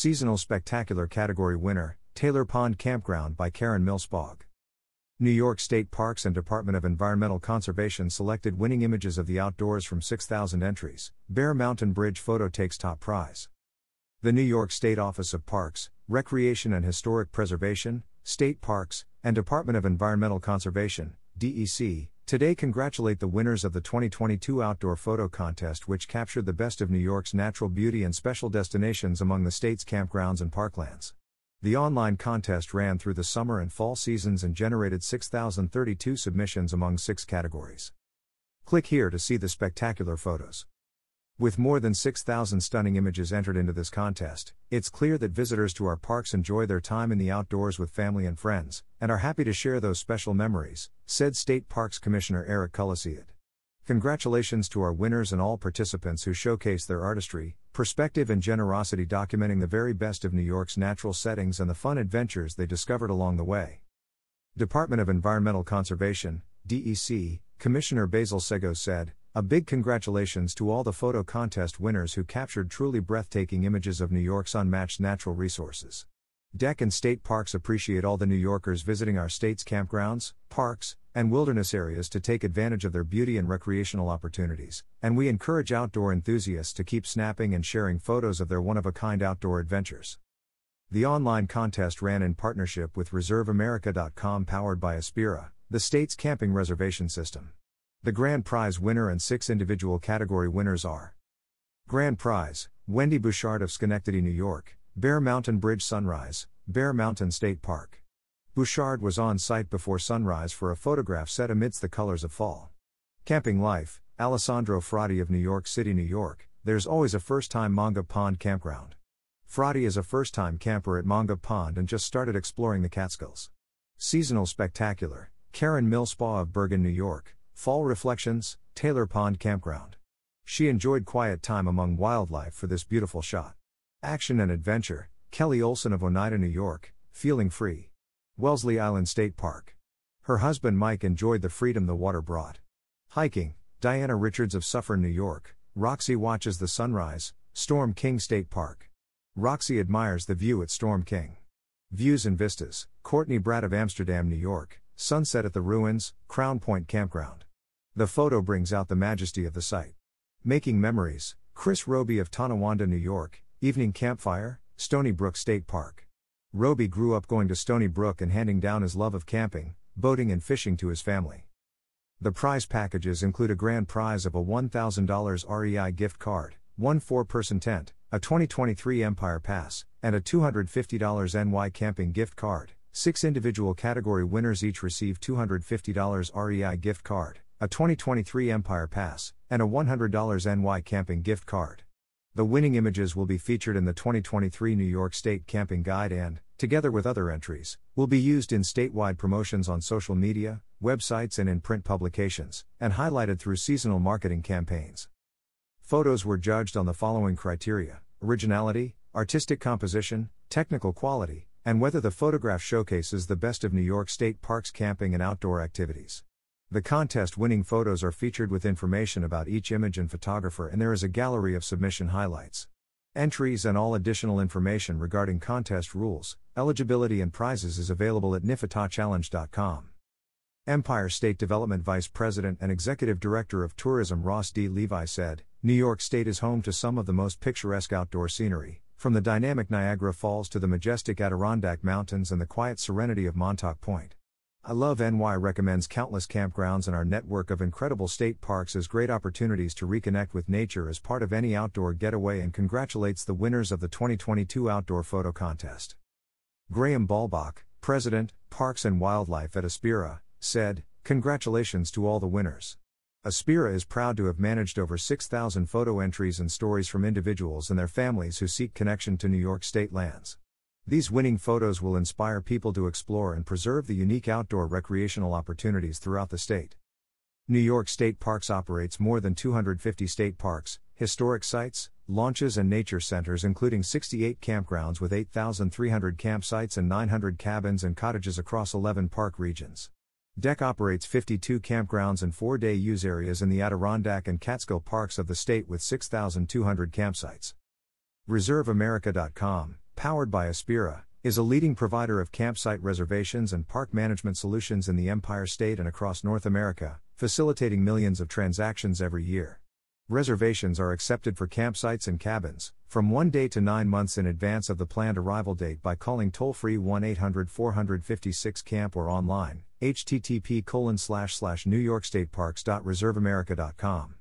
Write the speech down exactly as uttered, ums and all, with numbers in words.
Seasonal Spectacular Category winner, Taylor Pond Campground by Karen Millsbog. New York State Parks and Department of Environmental Conservation selected winning images of the outdoors from six thousand entries. Bear Mountain Bridge photo takes top prize. The New York State Office of Parks, Recreation and Historic Preservation, State Parks, and Department of Environmental Conservation, D E C, today congratulate the winners of the twenty twenty-two Outdoor Photo Contest, which captured the best of New York's natural beauty and special destinations among the state's campgrounds and parklands. The online contest ran through the summer and fall seasons and generated six thousand thirty-two submissions among six categories. Click here to see the spectacular photos. With more than six thousand stunning images entered into this contest, it's clear that visitors to our parks enjoy their time in the outdoors with family and friends, and are happy to share those special memories, said State Parks Commissioner Eric Kulleseed. Congratulations to our winners and all participants who showcased their artistry, perspective and generosity, documenting the very best of New York's natural settings and the fun adventures they discovered along the way. Department of Environmental Conservation, D E C, Commissioner Basil Seggos said, "A big congratulations to all the photo contest winners who captured truly breathtaking images of New York's unmatched natural resources. D E C and state parks appreciate all the New Yorkers visiting our state's campgrounds, parks, and wilderness areas to take advantage of their beauty and recreational opportunities, and we encourage outdoor enthusiasts to keep snapping and sharing photos of their one-of-a-kind outdoor adventures." The online contest ran in partnership with Reserve America dot com, powered by Aspira, the state's camping reservation system. The grand prize winner and six individual category winners are: Grand Prize, Wendy Bouchard of Schenectady, New York, Bear Mountain Bridge Sunrise, Bear Mountain State Park. Bouchard was on site before sunrise for a photograph set amidst the colors of fall. Camping Life, Alessandro Frati of New York City, New York. There's always a first-time Manga Pond campground. Frati is a first-time camper at Manga Pond and just started exploring the Catskills. Seasonal Spectacular, Karen Millsbog of Bergen, New York. Fall Reflections, Taylor Pond Campground. She enjoyed quiet time among wildlife for this beautiful shot. Action and Adventure, Kelly Olson of Oneida, New York. Feeling Free, Wellesley Island State Park. Her husband Mike enjoyed the freedom the water brought. Hiking, Diana Richards of Suffern, New York. Roxy watches the sunrise, Storm King State Park. Roxy admires the view at Storm King. Views and Vistas, Courtney Bratt of Amsterdam, New York. Sunset at the Ruins, Crown Point Campground. The photo brings out the majesty of the site. Making Memories, Chris Robey of Tonawanda, New York. Evening Campfire, Stony Brook State Park. Robey grew up going to Stony Brook and handing down his love of camping, boating and fishing to his family. The prize packages include a grand prize of a one thousand dollars R E I gift card, one four-person tent, a twenty twenty-three Empire Pass, and a two hundred fifty dollars N Y camping gift card. Six individual category winners each receive two hundred fifty dollars R E I gift card, a twenty twenty-three Empire Pass, and a one hundred dollars N Y camping gift card. The winning images will be featured in the twenty twenty-three New York State Camping Guide and, together with other entries, will be used in statewide promotions on social media, websites and in print publications, and highlighted through seasonal marketing campaigns. Photos were judged on the following criteria: originality, artistic composition, technical quality, and whether the photograph showcases the best of New York State Parks camping and outdoor activities. The contest-winning photos are featured with information about each image and photographer, and there is a gallery of submission highlights. Entries and all additional information regarding contest rules, eligibility and prizes is available at nifitachallenge dot com. Empire State Development Vice President and Executive Director of Tourism Ross D. Levi said, "New York State is home to some of the most picturesque outdoor scenery, from the dynamic Niagara Falls to the majestic Adirondack Mountains and the quiet serenity of Montauk Point. I Love N Y recommends countless campgrounds and our network of incredible state parks as great opportunities to reconnect with nature as part of any outdoor getaway, and congratulates the winners of the twenty twenty-two Outdoor Photo Contest." Graham Balbach, President, Parks and Wildlife at Aspira, said, "Congratulations to all the winners. Aspira is proud to have managed over six thousand photo entries and stories from individuals and their families who seek connection to New York state lands. These winning photos will inspire people to explore and preserve the unique outdoor recreational opportunities throughout the state." New York State Parks operates more than two hundred fifty state parks, historic sites, launches and nature centers, including sixty-eight campgrounds with eight thousand three hundred campsites and nine hundred cabins and cottages across eleven park regions. D E C operates fifty-two campgrounds and four-day use areas in the Adirondack and Catskill parks of the state with six thousand two hundred campsites. Reserve America dot com, powered by Aspira, is a leading provider of campsite reservations and park management solutions in the Empire State and across North America, facilitating millions of transactions every year. Reservations are accepted for campsites and cabins, from one day to nine months in advance of the planned arrival date by calling toll-free one eight hundred four five six CAMP or online, http colon slash slash newyorkstateparks.reserve america dot com.